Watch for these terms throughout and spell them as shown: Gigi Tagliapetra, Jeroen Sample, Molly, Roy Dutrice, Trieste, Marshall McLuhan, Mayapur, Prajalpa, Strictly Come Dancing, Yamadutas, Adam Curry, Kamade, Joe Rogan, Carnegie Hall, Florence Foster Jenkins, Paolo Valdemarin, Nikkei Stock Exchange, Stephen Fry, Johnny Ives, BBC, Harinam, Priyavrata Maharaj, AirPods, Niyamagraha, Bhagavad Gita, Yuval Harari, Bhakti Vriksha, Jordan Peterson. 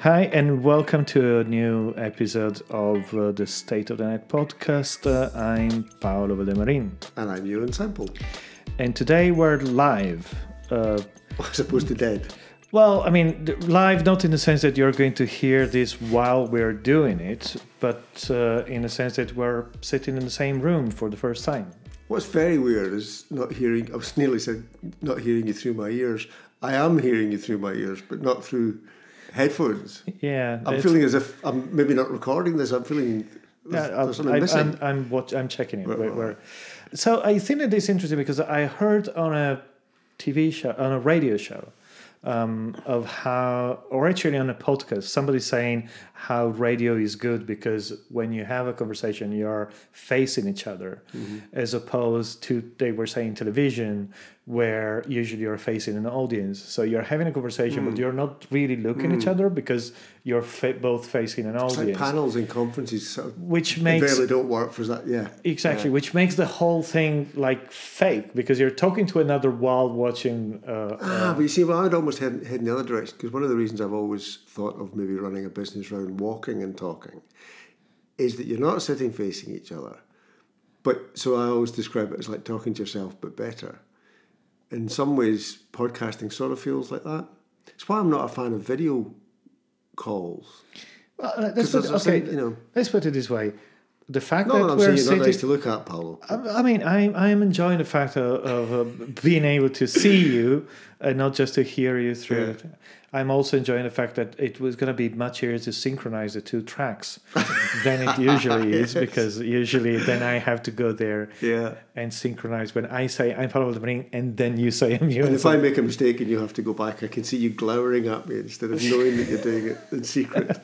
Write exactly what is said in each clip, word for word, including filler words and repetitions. Hi, and welcome to a new episode of uh, the State of the Night podcast. Uh, I'm Paolo Valdemarin. And I'm Jeroen Sample. And today we're live. Uh, As opposed to dead. Well, I mean, live not in the sense that you're going to hear this while we're doing it, but uh, in the sense that we're sitting in the same room for the first time. What's very weird is not hearing, I was nearly said not hearing you through my ears. I am hearing you through my ears, but not through headphones. Yeah, I'm feeling as if I'm maybe not recording this. I'm feeling there's, yeah, there's something I, missing. I'm I'm, watch, I'm checking it. Where, where, where. So I think that it's interesting because I heard on a T V show, on a radio show, um, of how, or actually on a podcast, somebody saying how radio is good because when you have a conversation, you're facing each other, mm-hmm. as opposed to, they were saying, television, where usually you're facing an audience. So you're having a conversation, mm. but you're not really looking mm. at each other because you're fa- both facing an audience. It's like panels and conferences, so which makes, barely don't work for that. Yeah, exactly. Yeah. Which makes the whole thing like fake because you're talking to another while watching. Uh, ah, uh, but you see, well, I'd almost head, head in the other direction because one of the reasons I've always thought of maybe running a business around walking and talking is that you're not sitting facing each other. But so I always describe it as like talking to yourself, but better. In some ways, podcasting sort of feels like that. It's why I'm not a fan of video calls. Well, let's put, okay, saying, you know, let's put it this way: the fact no, that no, I'm we're saying sitting, you're not nice to look at, Paolo. I, I mean, I I am enjoying the fact of, of uh, being able to see you and not just to hear you through yeah. it. I'm also enjoying the fact that it was going to be much easier to synchronize the two tracks than it usually yes. is, because usually then I have to go there yeah. and synchronize when I say I'm Paolo Valdemarin and then you say I'm you. And if I make a mistake and you have to go back, I can see you glowering at me instead of knowing that you're doing it in secret.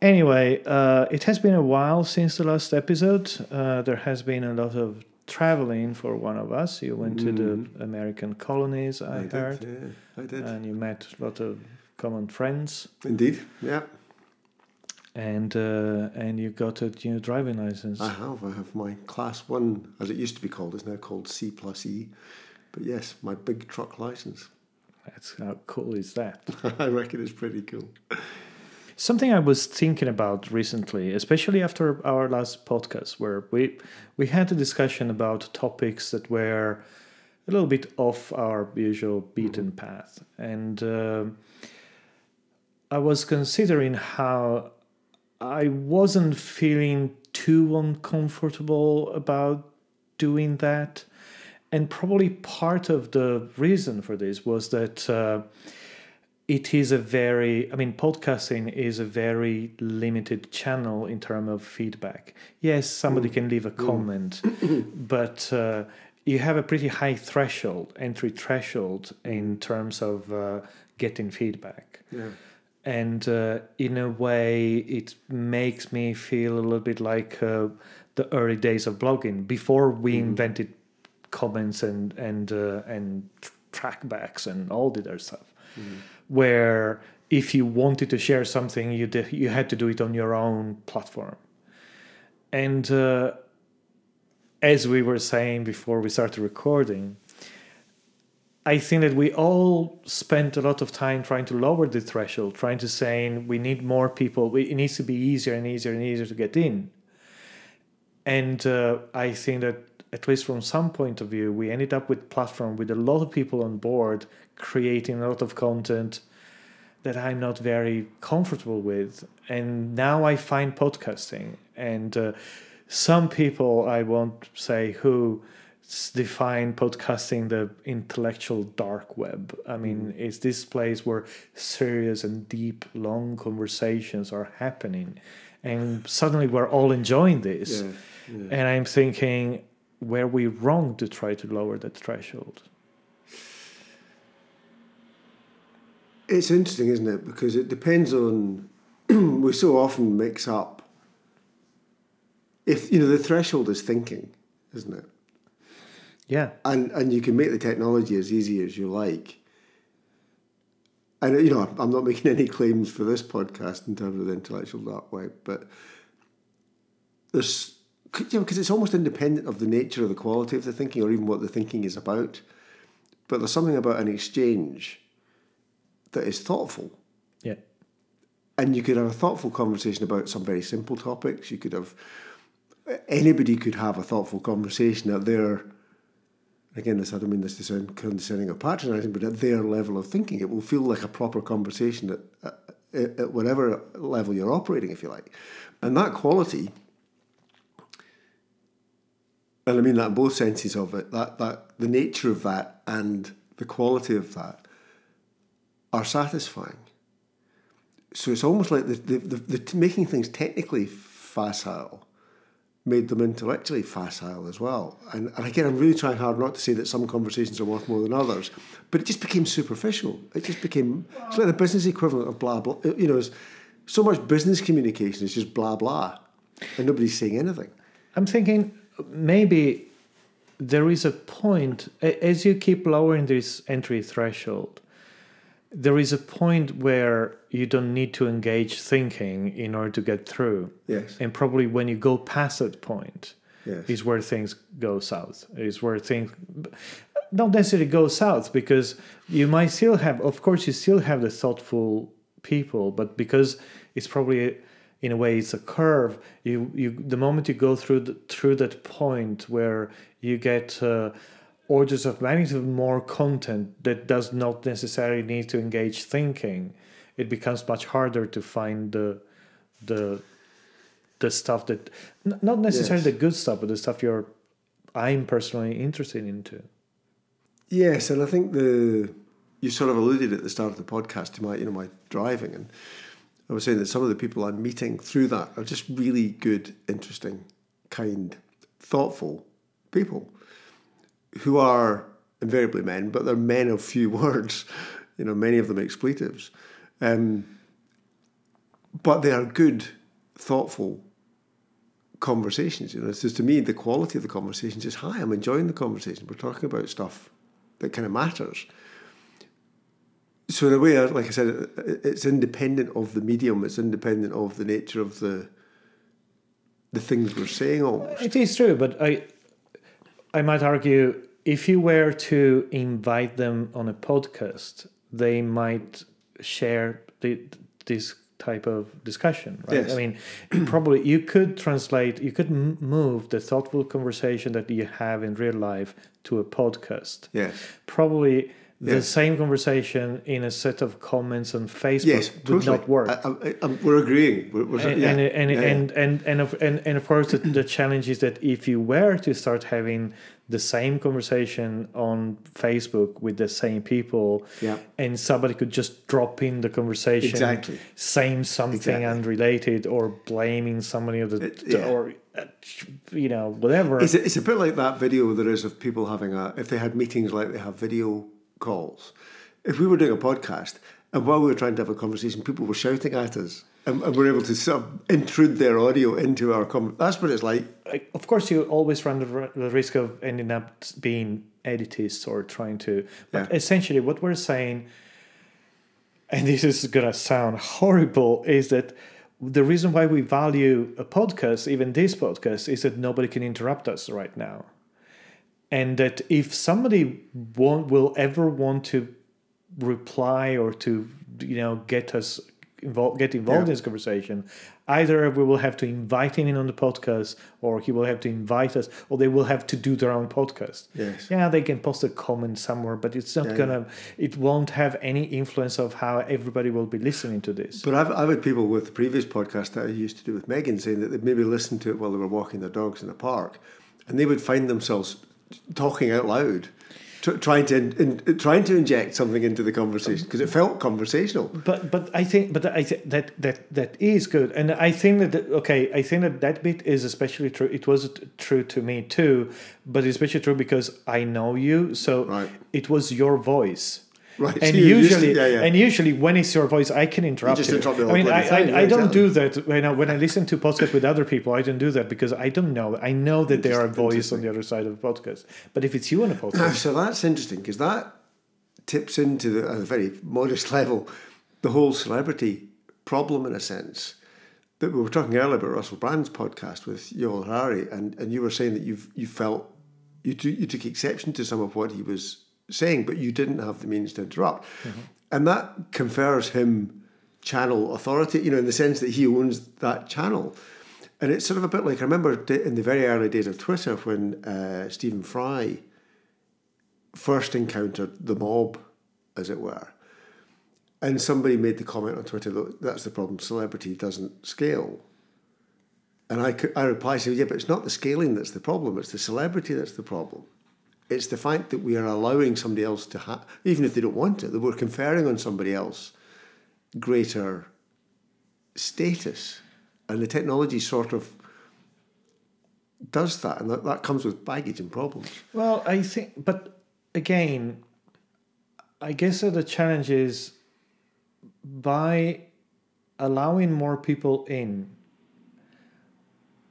Anyway, uh, it has been a while since the last episode. Uh, there has been a lot of traveling for one of us. You went mm. to the American colonies, I, I heard. Did, yeah. I did. And you met a lot of common friends. Indeed, yeah. And uh, and you got a new driving license. I have. I have my class one, as it used to be called. It's now called C plus E. But yes, my big truck license. That's, how cool is that? I reckon it's pretty cool. Something I was thinking about recently, especially after our last podcast, where we we had a discussion about topics that were a little bit off our usual beaten mm-hmm. path. And uh, I was considering how I wasn't feeling too uncomfortable about doing that. And probably part of the reason for this was that... Uh, It is a very, I mean, podcasting is a very limited channel in terms of feedback. Yes, somebody mm. can leave a comment, mm. but uh, you have a pretty high threshold, entry threshold in terms of uh, getting feedback. Yeah. And uh, in a way, it makes me feel a little bit like uh, the early days of blogging before we mm. invented comments and, and, uh, and trackbacks and all the other stuff. Mm. Where if you wanted to share something, you de- you had to do it on your own platform. And uh, as we were saying before we started recording, I think that we all spent a lot of time trying to lower the threshold, trying to say we need more people. It needs to be easier and easier and easier to get in. And uh, I think that at least from some point of view, we ended up with platform with a lot of people on board creating a lot of content that I'm not very comfortable with. And now I find podcasting. And uh, some people, I won't say who, define podcasting the intellectual dark web. I mean, mm. it's this place where serious and deep, long conversations are happening. And suddenly we're all enjoying this. Yeah, yeah. And I'm thinking... Were we wrong to try to lower that threshold? It's interesting, isn't it? Because it depends on... we so often mix up... If you know, the threshold is thinking, isn't it? Yeah. And and you can make the technology as easy as you like. And, you know, I'm not making any claims for this podcast in terms of the intellectual dark web, but there's... Because you know, it's almost independent of the nature of the quality of the thinking or even what the thinking is about. But there's something about an exchange that is thoughtful Yeah. And you could have a thoughtful conversation about some very simple topics. You could have, anybody could have a thoughtful conversation at their, again, this, I don't mean this to sound condescending or patronising, but at their level of thinking. It will feel like a proper conversation at, at, at whatever level you're operating, if you like. And that quality, and I mean that in both senses of it, that, that the nature of that and the quality of that are satisfying. So it's almost like the the, the, the making things technically facile made them intellectually facile as well. And, and again, I'm really trying hard not to say that some conversations are worth more than others, but it just became superficial. It just became, it's like the business equivalent of blah, blah. You know, it's, so much business communication is just blah, blah, and nobody's saying anything. I'm thinking maybe there is a point, as you keep lowering this entry threshold, there is a point where you don't need to engage thinking in order to get through. Yes. And probably when you go past that point, yes, is where things go south, is where things don't necessarily go south, because you might still have, of course, you still have the thoughtful people, but because it's probably, in a way, it's a curve, you, you the moment you go through the, through that point where you get... Uh, orders of magnitude more content that does not necessarily need to engage thinking, it becomes much harder to find the the the stuff that not necessarily yes. the good stuff, but the stuff you're I'm personally interested into. Yes, and I think the you sort of alluded at the start of the podcast to my you know my driving, and I was saying that some of the people I'm meeting through that are just really good, interesting, kind, thoughtful people, who are invariably men, but they're men of few words, you know, many of them expletives. Um, but they are good, thoughtful conversations. You know, so to me, the quality of the conversations is high. I'm enjoying the conversation. We're talking about stuff that kind of matters. So in a way, like I said, it's independent of the medium. It's independent of the nature of the the things we're saying almost. It is true, but I... I might argue if you were to invite them on a podcast, they might share the, this type of discussion, right? Yes. I mean, probably you could translate, you could move the thoughtful conversation that you have in real life to a podcast. Yes. Probably the yes. same conversation in a set of comments on Facebook yes, would not work. I, I, I, we're agreeing. We're, we're, and, yeah. And, and, yeah, and, yeah. And, and, of, and, and of course, the, the challenge is that if you were to start having the same conversation on Facebook with the same people, yeah. and somebody could just drop in the conversation, exactly. saying something exactly. unrelated or blaming somebody or the, it, yeah. or you know, whatever. It's a, it's a bit like that video there is of people having a, if they had meetings like they have video calls. If we were doing a podcast and while we were trying to have a conversation, people were shouting at us and, and we're able to sort of intrude their audio into our conversation. That's what it's like. Of course, you always run the risk of ending up being elitist or trying to... But yeah. essentially what we're saying, and this is going to sound horrible, is that the reason why we value a podcast, even this podcast, is that nobody can interrupt us right now. And that if somebody won't, will ever want to reply or to, you know, get us involved, get involved yeah. in this conversation, either we will have to invite him in on the podcast, or he will have to invite us, or they will have to do their own podcast. Yes. Yeah, they can post a comment somewhere, but it's not yeah, gonna, yeah. it won't have any influence of how everybody will be listening to this. But I've, I've had people with the previous podcast that I used to do with Megan saying that they maybe listened to it while they were walking their dogs in the park, and they would find themselves talking out loud, t- trying to in, in, trying to inject something into the conversation because it felt conversational. But but I think but I th- that that that is good, and I think that okay, I think that that bit is especially true. It was true to me too, but it's especially true because I know you, so right. it was your voice. Right. And so usually, to, yeah, yeah. and usually, when it's your voice, I can interrupt you. Just interrupt you. I mean, I, I, I, I don't exactly. do that. When I, when I listen to podcasts with other people, I don't do that because I don't know. I know that there are voices on the other side of the podcast. But if it's you on a podcast, now, so that's interesting because that tips into the, at a very modest level the whole celebrity problem in a sense that we were talking earlier about Russell Brand's podcast with Yuval Harari, and, and you were saying that you've you felt you t- you took exception to some of what he was saying, but you didn't have the means to interrupt. Mm-hmm. And that confers him channel authority, you know, in the sense that he owns that channel. And it's sort of a bit like, I remember in the very early days of Twitter when uh, Stephen Fry first encountered the mob, as it were. And somebody made the comment on Twitter, that that's the problem, celebrity doesn't scale. And I, I replied, so, yeah, but it's not the scaling that's the problem, it's the celebrity that's the problem. It's the fact that we are allowing somebody else to have, even if they don't want it, that we're conferring on somebody else greater status. And the technology sort of does that, and that, that comes with baggage and problems. Well, I think, but again, I guess that the challenge is by allowing more people in,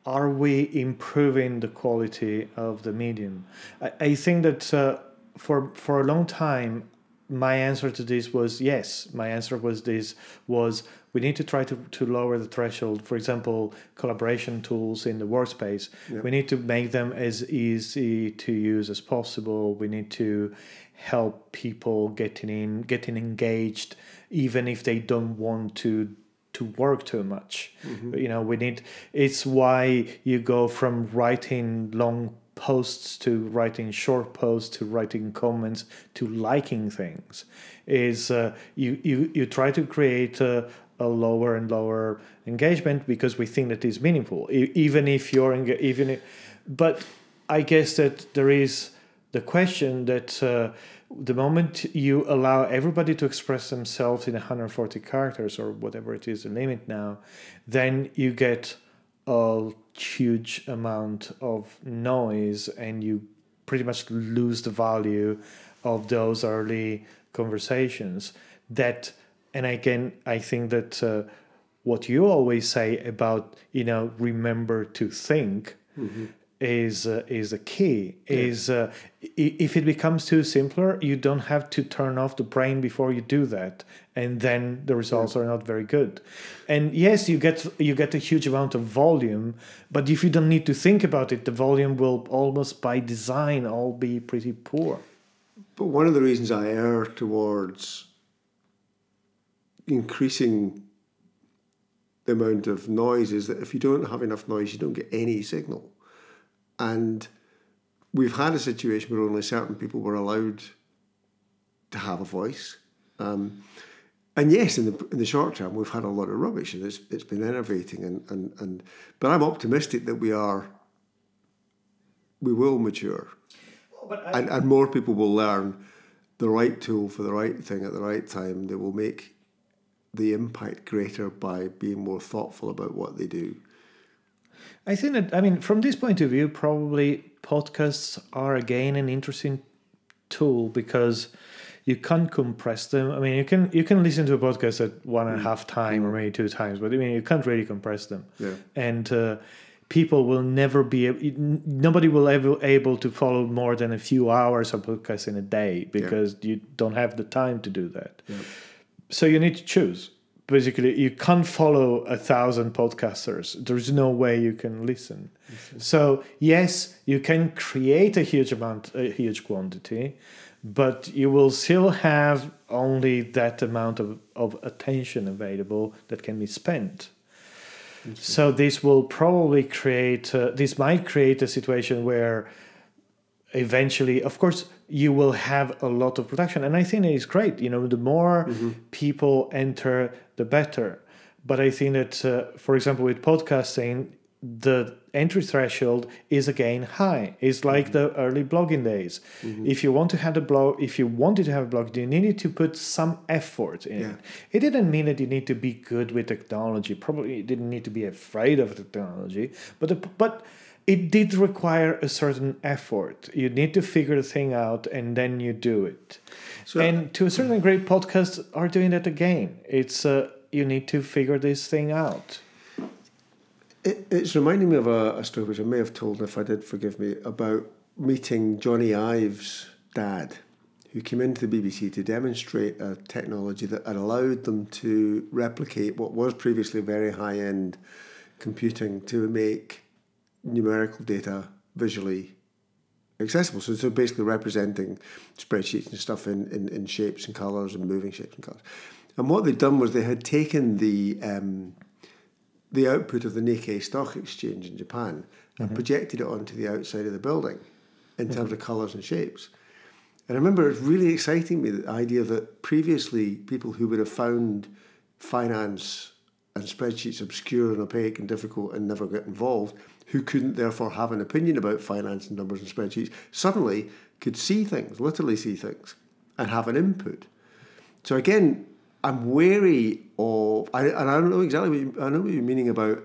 are we improving the quality of the medium? I, I think that uh, for for a long time, my answer to this was yes. My answer was this, was we need to try to, to lower the threshold. For example, collaboration tools in the workspace. Yep. We need to make them as easy to use as possible. We need to help people getting in, getting engaged, even if they don't want to to work too much. Mm-hmm. You know, we need, it's why you go from writing long posts to writing short posts to writing comments to liking things, is uh, you, you, you try to create a, a lower and lower engagement because we think that is meaningful, even if you're, enga- even if, but I guess that there is the question that uh, the moment you allow everybody to express themselves in one hundred forty characters or whatever it is, the limit now, then you get a huge amount of noise and you pretty much lose the value of those early conversations. That, and again, I think that uh, what you always say about, you know, remember to think, mm-hmm. is uh, is the key. Yeah. Is uh, if it becomes too simpler, you don't have to turn off the brain before you do that, and then the results yeah. are not very good. And yes, you get you get a huge amount of volume, but if you don't need to think about it, the volume will almost by design all be pretty poor. But one of the reasons I err towards increasing the amount of noise is that if you don't have enough noise, you don't get any signal. And we've had a situation where only certain people were allowed to have a voice. Um, and yes, in the in the short term, we've had a lot of rubbish, and it's it's been enervating. And, and, and but I'm optimistic that we are we will mature, but I, and and more people will learn the right tool for the right thing at the right time. They will make the impact greater by being more thoughtful about what they do. I think that, I mean, from this point of view, probably podcasts are again an interesting tool because you can't compress them. I mean, you can you can listen to a podcast at one and a half time or maybe two times, but I mean, you can't really compress them. Yeah. And uh, people will never be, nobody will ever be able to follow more than a few hours of podcasts in a day because yeah. you don't have the time to do that. Yeah. So you need to choose. Basically, you can't follow a thousand podcasters. There's no way you can listen. Mm-hmm. So, yes, you can create a huge amount, a huge quantity, but you will still have only that amount of, of attention available that can be spent. So this will probably create, uh, this might create a situation where eventually, of course, you will have a lot of production. And I think it's great. You know, the more mm-hmm. people enter, the better. But I think that, uh, for example, with podcasting, the entry threshold is again high. It's like mm-hmm. the early blogging days. Mm-hmm. If you want to have a blog, if you wanted to have a blog, you needed to put some effort in. Yeah. It didn't mean that you need to be good with technology. Probably you didn't need to be afraid of technology. But the, but it did require a certain effort. You need to figure the thing out and then you do it. So, and to a certain degree, podcasts are doing that again. It's uh, you need to figure this thing out. It, it's reminding me of a, a story which I may have told, if I did, forgive me, about meeting Johnny Ives' dad, who came into the B B C to demonstrate a technology that had allowed them to replicate what was previously very high-end computing to make numerical data visually accessible. So, so basically representing spreadsheets and stuff in, in, in shapes and colours and moving shapes and colours. And what they'd done was they had taken the um, the output of the Nikkei Stock Exchange in Japan and mm-hmm. projected it onto the outside of the building in mm-hmm. terms of colours and shapes. And I remember it really exciting me, the idea that previously people who would have found finance and spreadsheets obscure and opaque and difficult and never get involved, who couldn't therefore have an opinion about finance and numbers and spreadsheets, suddenly could see things, literally see things, and have an input. So again, I'm wary of, I, and I don't know exactly what you, I know what you're meaning about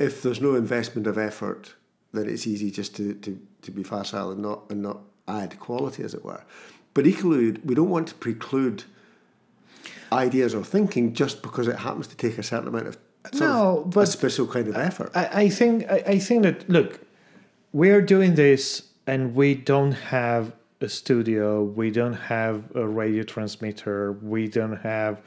if there's no investment of effort, then it's easy just to, to, to be facile and not and not add quality, as it were. But equally, we don't want to preclude ideas or thinking just because it happens to take a certain amount of no, of, but a special kind of effort. I, I think I, I think that, look, we're doing this and we don't have a studio, we don't have a radio transmitter, we don't have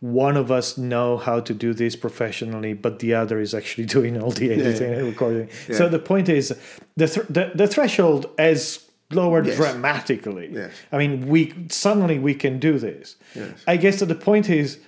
one of us know how to do this professionally, but the other is actually doing all the editing yeah. and recording. Yeah. So the point is, the th- the, the threshold is lowered yes. dramatically. Yes. I mean, we suddenly we can do this. Yes. I guess that the point is,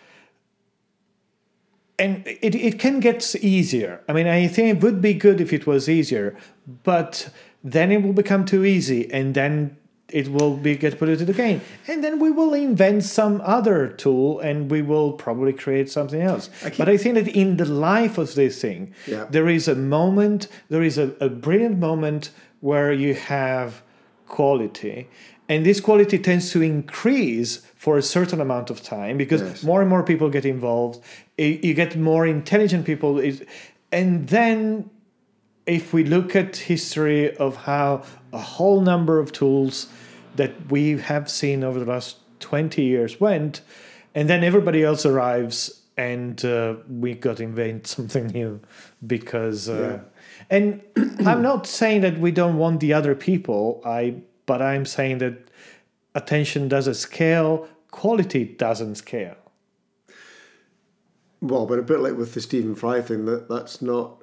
and it, it can get easier. I mean, I think it would be good if it was easier, but then it will become too easy, and then it will be get polluted again. And then we will invent some other tool and we will probably create something else. I but I think that in the life of this thing, yeah. there is a moment, there is a, a brilliant moment where you have quality, and this quality tends to increase for a certain amount of time because yes. more and more people get involved, you get more intelligent people, and then if we look at history of how a whole number of tools that we have seen over the last twenty years went, and then everybody else arrives and uh, we got to invent something new because uh, yeah. And I'm not saying that we don't want the other people, I but I'm saying that attention doesn't scale, quality doesn't scale. Well, but a bit like with the Stephen Fry thing, that, that's not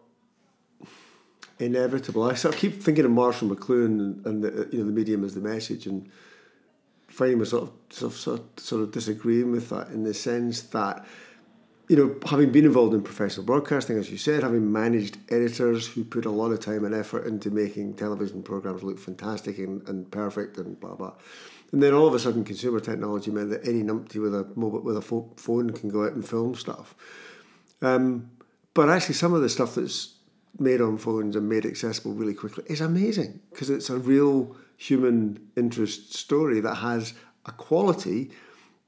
inevitable. I sort of keep thinking of Marshall McLuhan and the, you know, the medium as the message, and finding myself sort of, sort, of, sort of disagreeing with that in the sense that, you know, having been involved in professional broadcasting, as you said, having managed editors who put a lot of time and effort into making television programmes look fantastic and, and perfect and blah, blah. And then all of a sudden consumer technology meant that any numpty with a mobile, with a fo- phone can go out and film stuff. Um, but actually some of the stuff that's made on phones and made accessible really quickly is amazing because it's a real human interest story that has a quality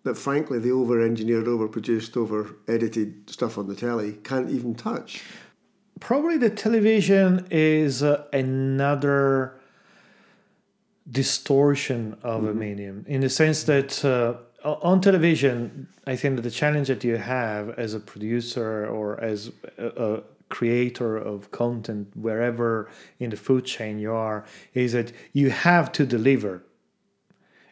that frankly the over-engineered, over-produced, over-edited stuff on the telly can't even touch. Probably the television is uh, another distortion of mm-hmm. a medium, in the sense that uh, on television, I think that the challenge that you have as a producer or as a, a creator of content, wherever in the food chain you are, is that you have to deliver.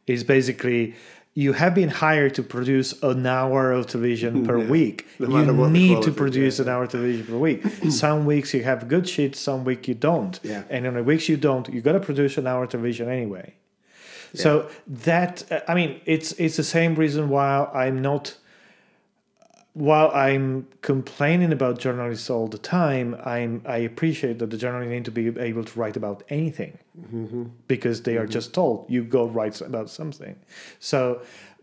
It's basically... You have been hired to produce an hour of television per yeah. week. No you need to produce yeah. an hour of television per week. Some weeks you have good shit, some week you don't. Yeah. And on the weeks you don't, you got to produce an hour of television anyway. Yeah. So that, I mean, it's it's the same reason why I'm not, while I'm complaining about journalists all the time, I'm I appreciate that the journalists need to be able to write about anything mm-hmm. because they mm-hmm. are just told you go write about something. So,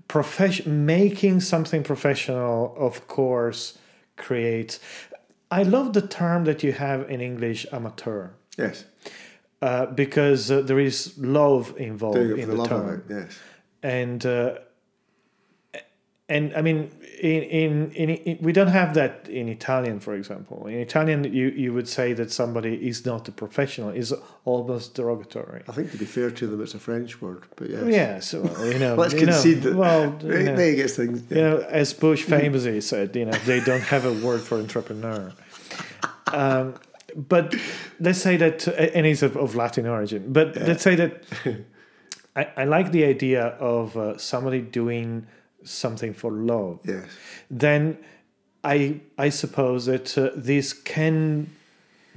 profession making something professional, of course, creates. I love the term that you have in English, amateur. Yes, uh, because uh, there is love involved in the, the term. It, yes, and. Uh, And I mean, in, in, in, in we don't have that in Italian, for example. In Italian, you, you would say that somebody is not a professional. It's almost derogatory. I think to be fair to them, it's a French word, but yes. Yeah, so, you know. Let's you concede know, that well, you know, they get things. Yeah. You know, as Bush famously said, you know, they don't have a word for entrepreneur. Um, but let's say that, and it's of, of Latin origin, but yeah. let's say that I, I like the idea of uh, somebody doing... something for love. Yes. Then I I suppose that uh, this can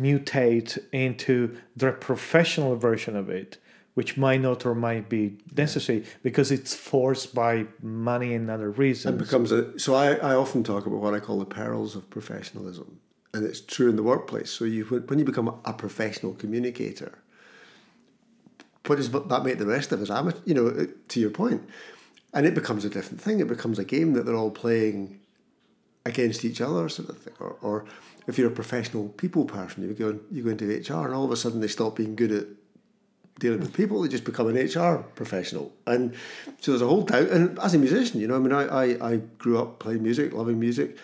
mutate into the professional version of it, which might not or might be necessary because it's forced by money and other reasons. It becomes a, so I, I often talk about what I call the perils of professionalism, and it's true in the workplace. So you, when you become a professional communicator, what does that make the rest of us amateur? You know, it, to your point, and it becomes a different thing. It becomes a game that they're all playing against each other, sort of thing, or or. If you're a professional people person, you go you go into H R, and all of a sudden they stop being good at dealing with people. They just become an H R professional, and so there's a whole doubt. And as a musician, you know, I mean, I, I, I grew up playing music, loving music.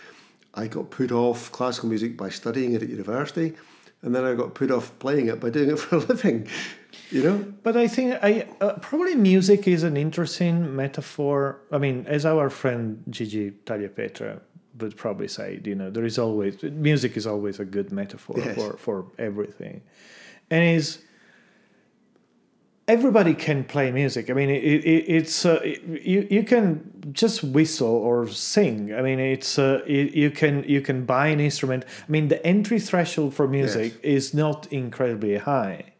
I got put off classical music by studying it at university, and then I got put off playing it by doing it for a living. You know, but I think I uh, probably music is an interesting metaphor. I mean, as our friend Gigi Tagliapetra would probably say, you know, there is always, music is always a good metaphor yes. for, for everything. And is everybody can play music. I mean, it, it, it's, uh, it, you, you can just whistle or sing. I mean, it's, uh, it, you can, you can buy an instrument. I mean, the entry threshold for music yes. is not incredibly high,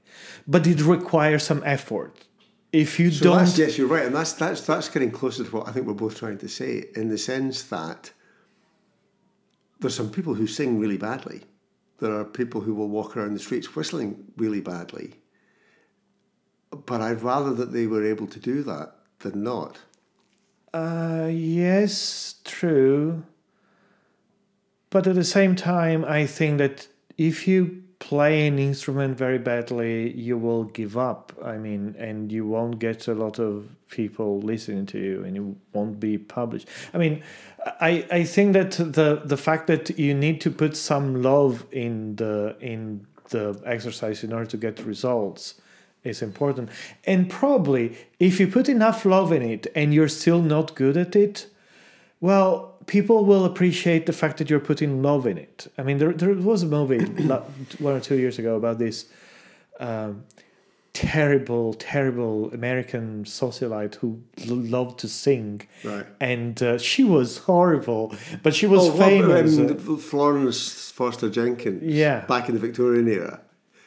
but it requires some effort. If you so don't. Yes, you're right. And that's, that's, that's getting closer to what I think we're both trying to say, in the sense that there's some people who sing really badly. There are people who will walk around the streets whistling really badly. But I'd rather that they were able to do that than not. Uh, yes, true. But at the same time, I think that if you play an instrument very badly, you will give up. I mean, and you won't get a lot of people listening to you, and you won't be published. I mean, I, I think that the, the fact that you need to put some love in the in the exercise in order to get results is important. And probably if you put enough love in it and you're still not good at it, well, people will appreciate the fact that you're putting love in it. I mean, there there was a movie one or two years ago about this um, terrible, terrible American socialite who l- loved to sing. Right. And uh, she was horrible, but she was oh, famous. Well, um, Florence Foster Jenkins, yeah. back in the Victorian era,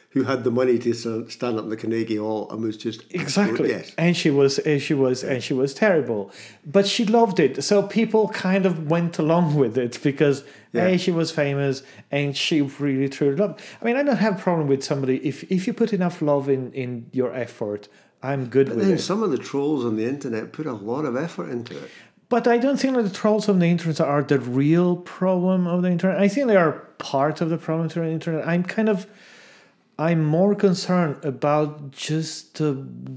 who had the money to stand up in the Carnegie Hall and was just exactly, yes. and she was, and she was, yeah. and she was terrible, but she loved it. So people kind of went along with it because yeah. hey, she was famous and she really truly loved. I mean, I don't have a problem with somebody if if you put enough love in, in your effort. I'm good but with then it. Some of the trolls on the internet put a lot of effort into it. But I don't think that the trolls on the internet are the real problem of the internet. I think they are part of the problem of the internet. I'm kind of. I'm more concerned about just the uh,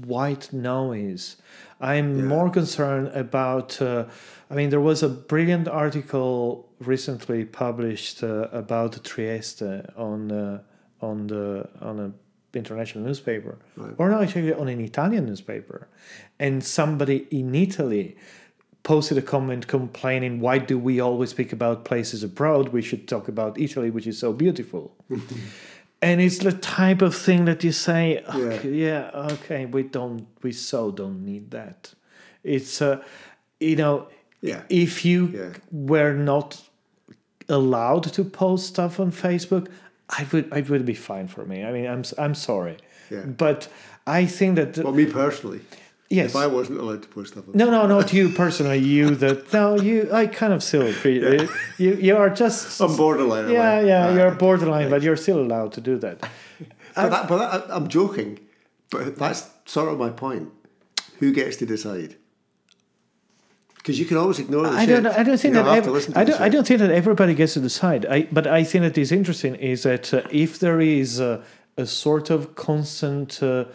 white noise. I'm yeah. more concerned about... Uh, I mean, there was a brilliant article recently published uh, about Trieste on uh, on the on an international newspaper. Right. Or no, actually on an Italian newspaper. And somebody in Italy posted a comment complaining, why do we always speak about places abroad? We should talk about Italy, which is so beautiful. And it's the type of thing that you say, okay, yeah. yeah, okay, we don't, we so don't need that. It's, uh, you know, yeah. if you yeah. were not allowed to post stuff on Facebook, I would, it would be fine for me. I mean, I'm, I'm sorry, yeah. but I think that. Well, me personally. Yes. If I wasn't allowed to post stuff. On no, no, not you personally. You that no, you. I kind of still. Yeah. You, you are just. I'm borderline. Yeah, right? yeah. Right. You're borderline, right. But you're still allowed to do that. But, that, but that, I'm joking. But that's sort of my point. Who gets to decide? Because you can always ignore the I shit. Don't. I don't think you that. Ev- I don't. I don't think that everybody gets to decide. I. But I think that is interesting. Is that uh, if there is uh, a sort of constant. Uh,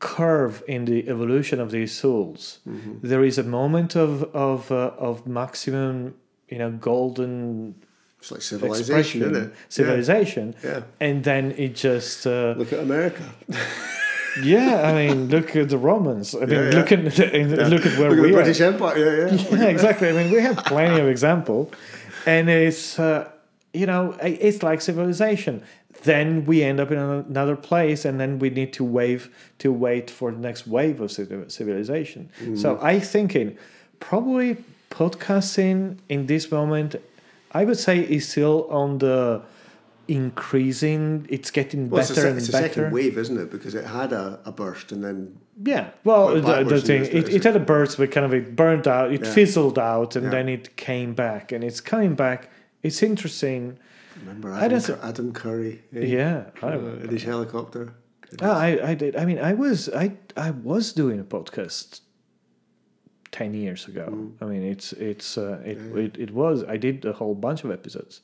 curve in the evolution of these tools, mm-hmm. there is a moment of of uh, of maximum, you know, golden. It's like civilization, isn't it? Civilization, yeah. yeah. And then it just uh, look at America. yeah, I mean, look at the Romans. I mean, yeah, yeah. look at yeah. look at where look we at the are. British Empire. Yeah, yeah. yeah exactly. I mean, we have plenty of example, and it's uh, you know, it's like civilization. Then we end up in another place, and then we need to wave to wait for the next wave of civilization. Mm. So I thinking probably podcasting in this moment, I would say, is still on the increasing. It's getting well, better it's a, and it's better. It's a second wave, isn't it? Because it had a, a burst and then... Yeah, well, the, the thing, it, it had a burst, but kind of it burnt out, it yeah. fizzled out, and yeah. then it came back. And it's coming back. It's interesting. Remember Adam, Adam, Adam Curry? Eh? Yeah. I, uh, in his helicopter. Oh, I, I did. I mean, I was I I was doing a podcast ten years ago. Mm. I mean, it's it's uh, it, yeah, yeah. it it was. I did a whole bunch of episodes,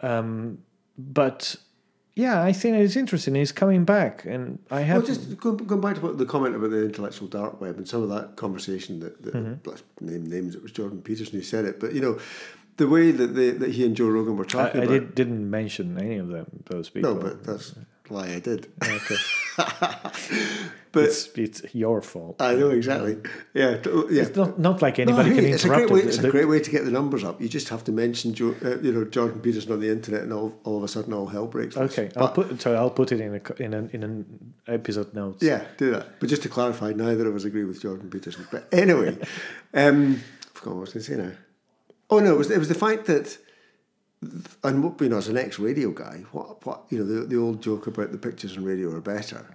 um, but yeah, I think it's interesting. It's coming back, and I have. Well, just go, go back to what the comment about the intellectual dark web and some of that conversation that, that mm-hmm. let's name names. It was Jordan Peterson who said it, but you know. The way that they, that he and Joe Rogan were talking I, I about... I did, didn't mention any of them, those people. No, but that's why I did. Okay. But it's, it's your fault. I know, exactly. Yeah, yeah. It's not, not like anybody no, hey, can it's interrupt. A great way, it's the, a great way to get the numbers up. You just have to mention Joe, uh, you know, Jordan Peterson on the internet and all, all of a sudden all hell breaks loose. Okay, but, I'll put sorry, I'll put it in a, in, an, in an episode notes. Yeah, do that. But just to clarify, neither of us agree with Jordan Peterson. But anyway, um, I forgot what I was going to say now. Oh no! It was it was the fact that, and you know, as an ex-radio guy, what what you know the, the old joke about the pictures on radio are better.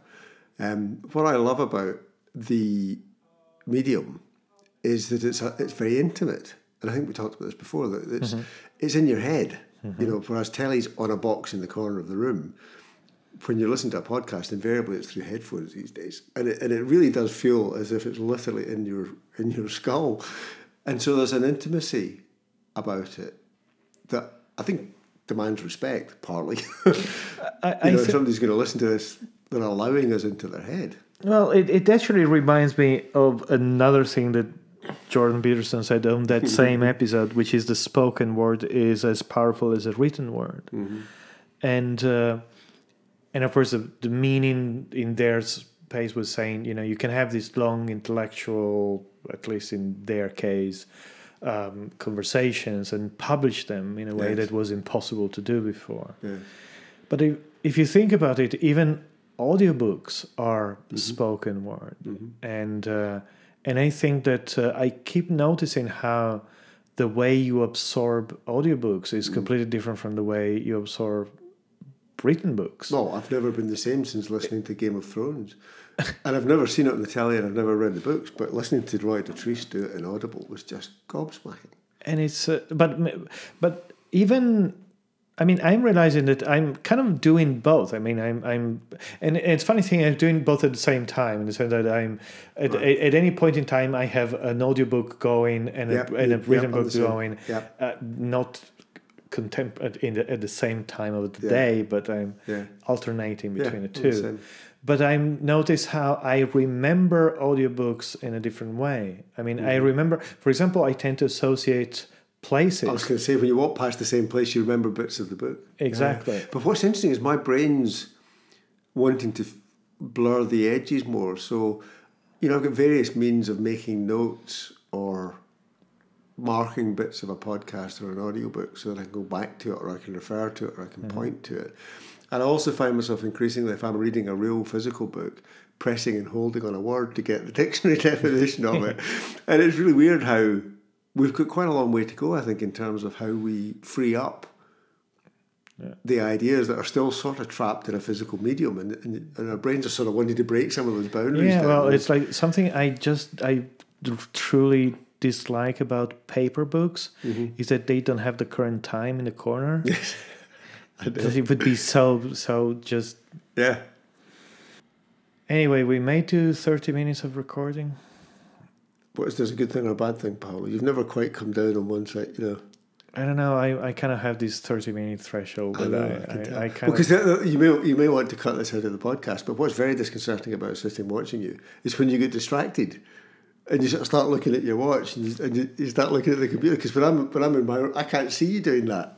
Um, what I love about the medium is that it's it's very intimate, and I think we talked about this before. That it's mm-hmm. it's in your head, mm-hmm. you know. Whereas telly's on a box in the corner of the room. When you listen to a podcast, invariably it's through headphones these days, and it and it really does feel as if it's literally in your in your skull, and so there's an intimacy about it that I think demands respect, partly. I, I you know, if somebody's going to listen to this, they're allowing us into their head. Well, it, it actually reminds me of another thing that Jordan Peterson said on that same episode, which is the spoken word is as powerful as a written word. Mm-hmm. And uh, and of course, the, the meaning in their space was saying, you know, you can have this long intellectual, at least in their case, Um, conversations and publish them in a way yes. that was impossible to do before. Yes. But if, if you think about it, even audiobooks are mm-hmm. spoken word. Mm-hmm. And uh, and I think that uh, I keep noticing how the way you absorb audiobooks is mm-hmm. completely different from the way you absorb written books. Well, I've never been the same since listening to Game of Thrones. And I've never seen it on the telly and I've never read the books, but listening to Roy Dutrice do it in Audible was just gobsmacking. And it's, uh, but, but even, I mean, I'm realizing that I'm kind of doing both. I mean, I'm, I'm, and it's funny thing, I'm doing both at the same time in the sense that I'm, at, right. at any point in time, I have an audiobook going and, yep, a, and a written yep, book going, yep. uh, not contem- at, in the, at the same time of the yeah. day, but I'm yeah. alternating between yeah, the two. But I notice how I remember audiobooks in a different way. I mean, mm-hmm. I remember, for example, I tend to associate places. I was going to say, when you walk past the same place, you remember bits of the book. Exactly. Yeah. But what's interesting is my brain's wanting to blur the edges more. So, you know, I've got various means of making notes or marking bits of a podcast or an audiobook so that I can go back to it or I can refer to it or I can mm-hmm. point to it. And I also find myself increasingly, if I'm reading a real physical book, pressing and holding on a word to get the dictionary definition of it. And it's really weird how we've got quite a long way to go, I think, in terms of how we free up yeah. the ideas that are still sort of trapped in a physical medium. And, and, and our brains are sort of wanting to break some of those boundaries. Yeah, well, it's like something I just, I truly... dislike about paper books mm-hmm. is that they don't have the current time in the corner. Yes, it would be so so just yeah. Anyway, we made to thirty minutes of recording. But is this a good thing or a bad thing, Paolo? You've never quite come down on one side, you know. I don't know. I, I kind of have this thirty minute threshold. I know. I, I, I, I kind because well, you may you may want to cut this out of the podcast. But what's very disconcerting about sitting watching you is when you get distracted. And you sort of start looking at your watch, and you, and you start looking at the computer. Because when I'm when I'm in my, I can't see you doing that.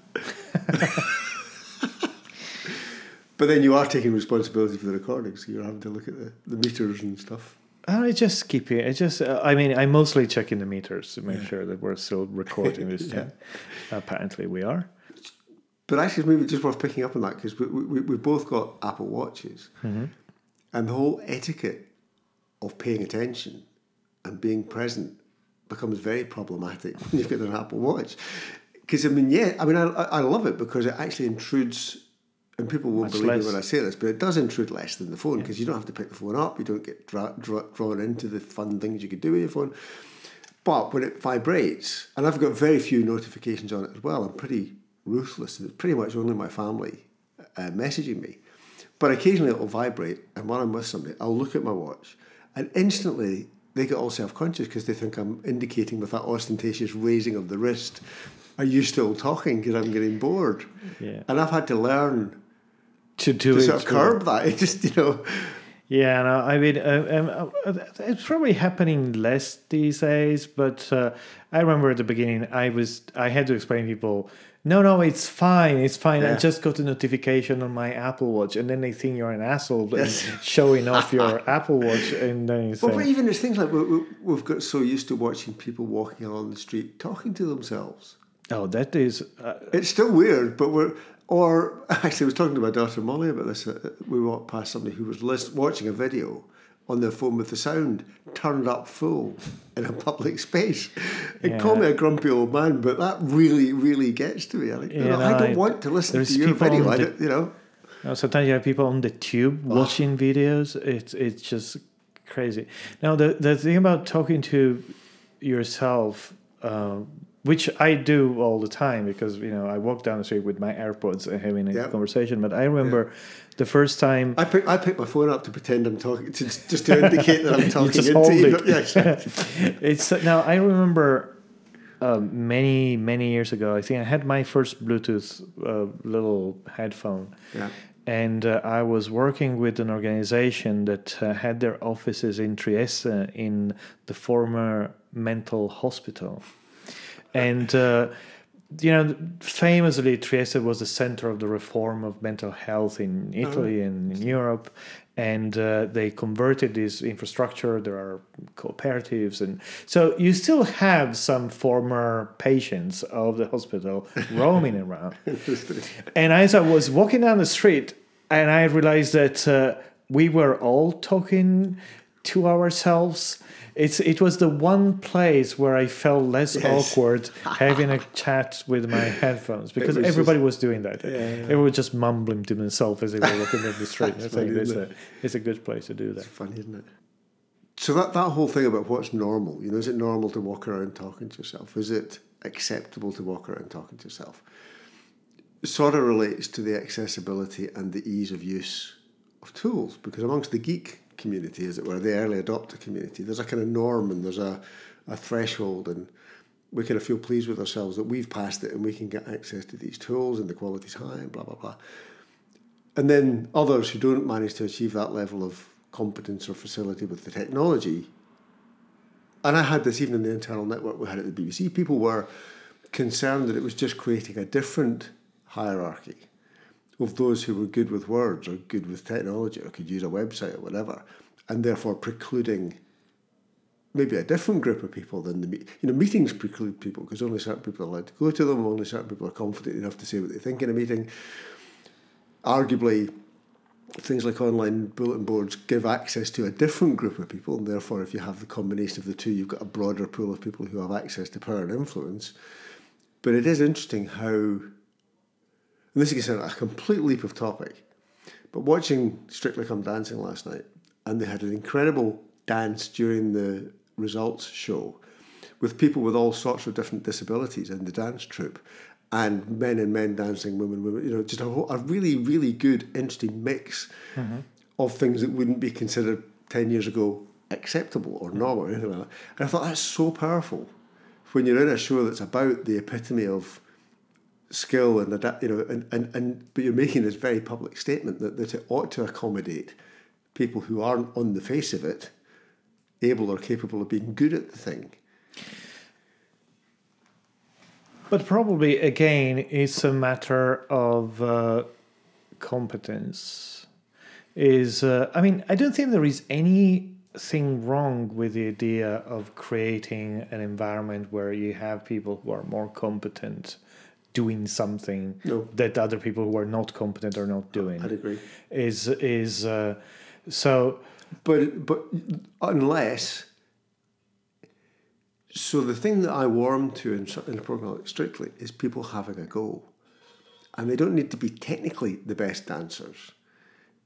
But then you are taking responsibility for the recording, so you're having to look at the, the meters and stuff. I just keep it. I just, uh, I mean, I'm mostly checking the meters to make yeah. sure that we're still recording this yeah. thing. Apparently, we are. But actually, it's maybe just worth picking up on that because we, we we've both got Apple Watches, mm-hmm. and the whole etiquette of paying attention. And being present becomes very problematic when you've got an Apple Watch. Because, I mean, yeah, I mean, I, I love it because it actually intrudes and people won't believe less. me when I say this, but it does intrude less than the phone, because yeah. you don't have to pick the phone up, you don't get dra- dra- drawn into the fun things you could do with your phone. But when it vibrates, and I've got very few notifications on it as well, I'm pretty ruthless, and it's pretty much only my family uh, messaging me. But occasionally it'll vibrate, and when I'm with somebody, I'll look at my watch, and instantly they get all self-conscious because they think I'm indicating with that ostentatious raising of the wrist, are you still talking, because I'm getting bored? Yeah. And I've had to learn to, do to sort of curb that. It just, you know... Yeah, no, I mean, uh, um, it's probably happening less these days, but uh, I remember at the beginning, I was I had to explain to people, no, no, it's fine, it's fine, yeah. I just got a notification on my Apple Watch, and then they think you're an asshole yes. and showing off your Apple Watch, and then you say... Well, but even there's things like, we, we've got so used to watching people walking along the street talking to themselves. Oh, that is... Uh, it's still weird, but we're... Or, actually, I was talking to my daughter Molly about this. We walked past somebody who was list, watching a video on their phone with the sound turned up full in a public space. And yeah. call me a grumpy old man, but that really, really gets to me. Like, yeah, you know, no, I don't I, want to listen to your video. The, I don't, you know. No, sometimes you have people on the tube oh. watching videos. It's it's just crazy. Now, the, the thing about talking to yourself... Um, which I do all the time because, you know, I walk down the street with my AirPods and having a yep. conversation. But I remember yep. the first time... I pick, I pick my phone up to pretend I'm talking, to, just to indicate that I'm talking into you. Yeah, exactly. It's, now, I remember uh, many, many years ago, I think I had my first Bluetooth uh, little headphone. Yeah. And uh, I was working with an organization that uh, had their offices in Trieste in the former mental hospital. And, uh, you know, famously, Trieste was the center of the reform of mental health in Italy oh. and in Europe. And uh, they converted this infrastructure. There are cooperatives. And so you still have some former patients of the hospital roaming around. And as I was walking down the street, and I realized that uh, we were all talking to ourselves. It's it was the one place where I felt less yes. awkward having a chat with my headphones because was everybody just, was doing that. Yeah, yeah. Everyone was just mumbling to themselves as they were walking down the street. I think it's a, it's a good place to do that. It's funny, isn't it? So that, that whole thing about what's normal, you know, is it normal to walk around talking to yourself? Is it acceptable to walk around talking to yourself? Sort of relates to the accessibility and the ease of use of tools, because amongst the geek community, as it were, the early adopter community, there's a kind of norm and there's a, a threshold, and we kind of feel pleased with ourselves that we've passed it and we can get access to these tools and the quality's high and blah, blah, blah. And then others who don't manage to achieve that level of competence or facility with the technology. And I had this even in the internal network we had at the B B C. People were concerned that it was just creating a different hierarchy of those who were good with words or good with technology or could use a website or whatever, and therefore precluding maybe a different group of people than the... Meet- you know, meetings preclude people because only certain people are allowed to go to them, only certain people are confident enough to say what they think in a meeting. Arguably, things like online bulletin boards give access to a different group of people, and therefore if you have the combination of the two, you've got a broader pool of people who have access to power and influence. But it is interesting how... And this is a complete leap of topic, but watching Strictly Come Dancing last night, and they had an incredible dance during the results show with people with all sorts of different disabilities in the dance troupe, and men and men dancing, women, women, you know, just a, whole, a really, really good, interesting mix mm-hmm. of things that wouldn't be considered ten years ago acceptable or normal or anything like that. And I thought that's so powerful when you're in a show that's about the epitome of skill and adapt, you know, and, and, and but you're making this very public statement that, that it ought to accommodate people who aren't, on the face of it, able or capable of being good at the thing. But probably again, it's a matter of uh, competence. Is uh, I mean, I don't think there is anything wrong with the idea of creating an environment where you have people who are more competent doing something no. that other people who are not competent are not doing. I'd agree. Is is uh, so, but but unless so, the thing that I warm to in, in a program like Strictly is people having a go, and they don't need to be technically the best dancers.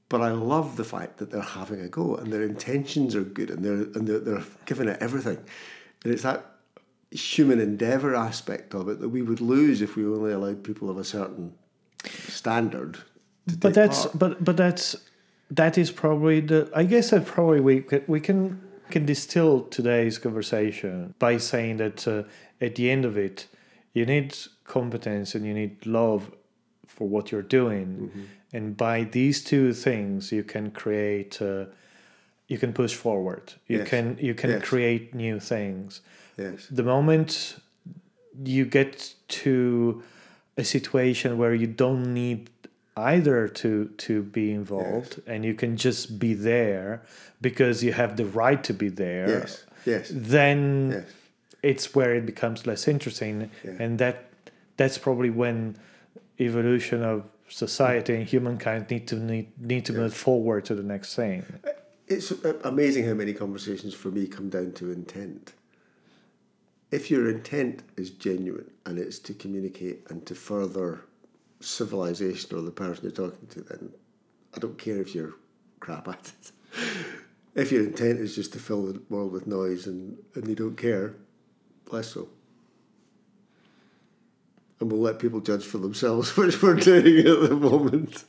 But I love the fact that they're having a go and their intentions are good and they're and they're, they're giving it everything. And it's that human endeavour aspect of it that we would lose if we only allowed people of a certain standard to but take that's part. but but that's that is probably the I guess that probably we we can can distill today's conversation by saying that uh, at the end of it you need competence and you need love for what you're doing, mm-hmm. and by these two things you can create uh, you can push forward, you yes. can you can yes. create new things. Yes. The moment you get to a situation where you don't need either to to be involved, yes. and you can just be there because you have the right to be there, yes. Yes. then yes. it's where it becomes less interesting. Yeah. And that that's probably when evolution of society and humankind need to need, need to yes. move forward to the next thing. It's amazing how many conversations for me come down to intent. If your intent is genuine and it's to communicate and to further civilization or the person you're talking to, then I don't care if you're crap at it. If your intent is just to fill the world with noise and, and you don't care, less so. And we'll let people judge for themselves which we're doing at the moment.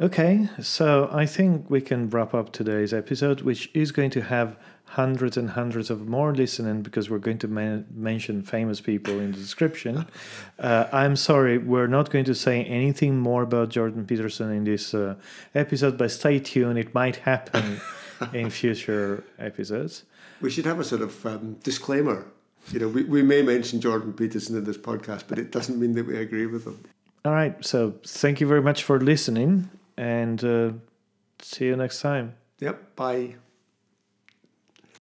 Okay, so I think we can wrap up today's episode, which is going to have hundreds and hundreds of more listening because we're going to man- mention famous people in the description. Uh, I'm sorry, we're not going to say anything more about Jordan Peterson in this uh, episode, but stay tuned. It might happen in future episodes. We should have a sort of um, disclaimer. You know, we, we may mention Jordan Peterson in this podcast, but it doesn't mean that we agree with him. All right, so thank you very much for listening. And uh, see you next time. Yep, bye.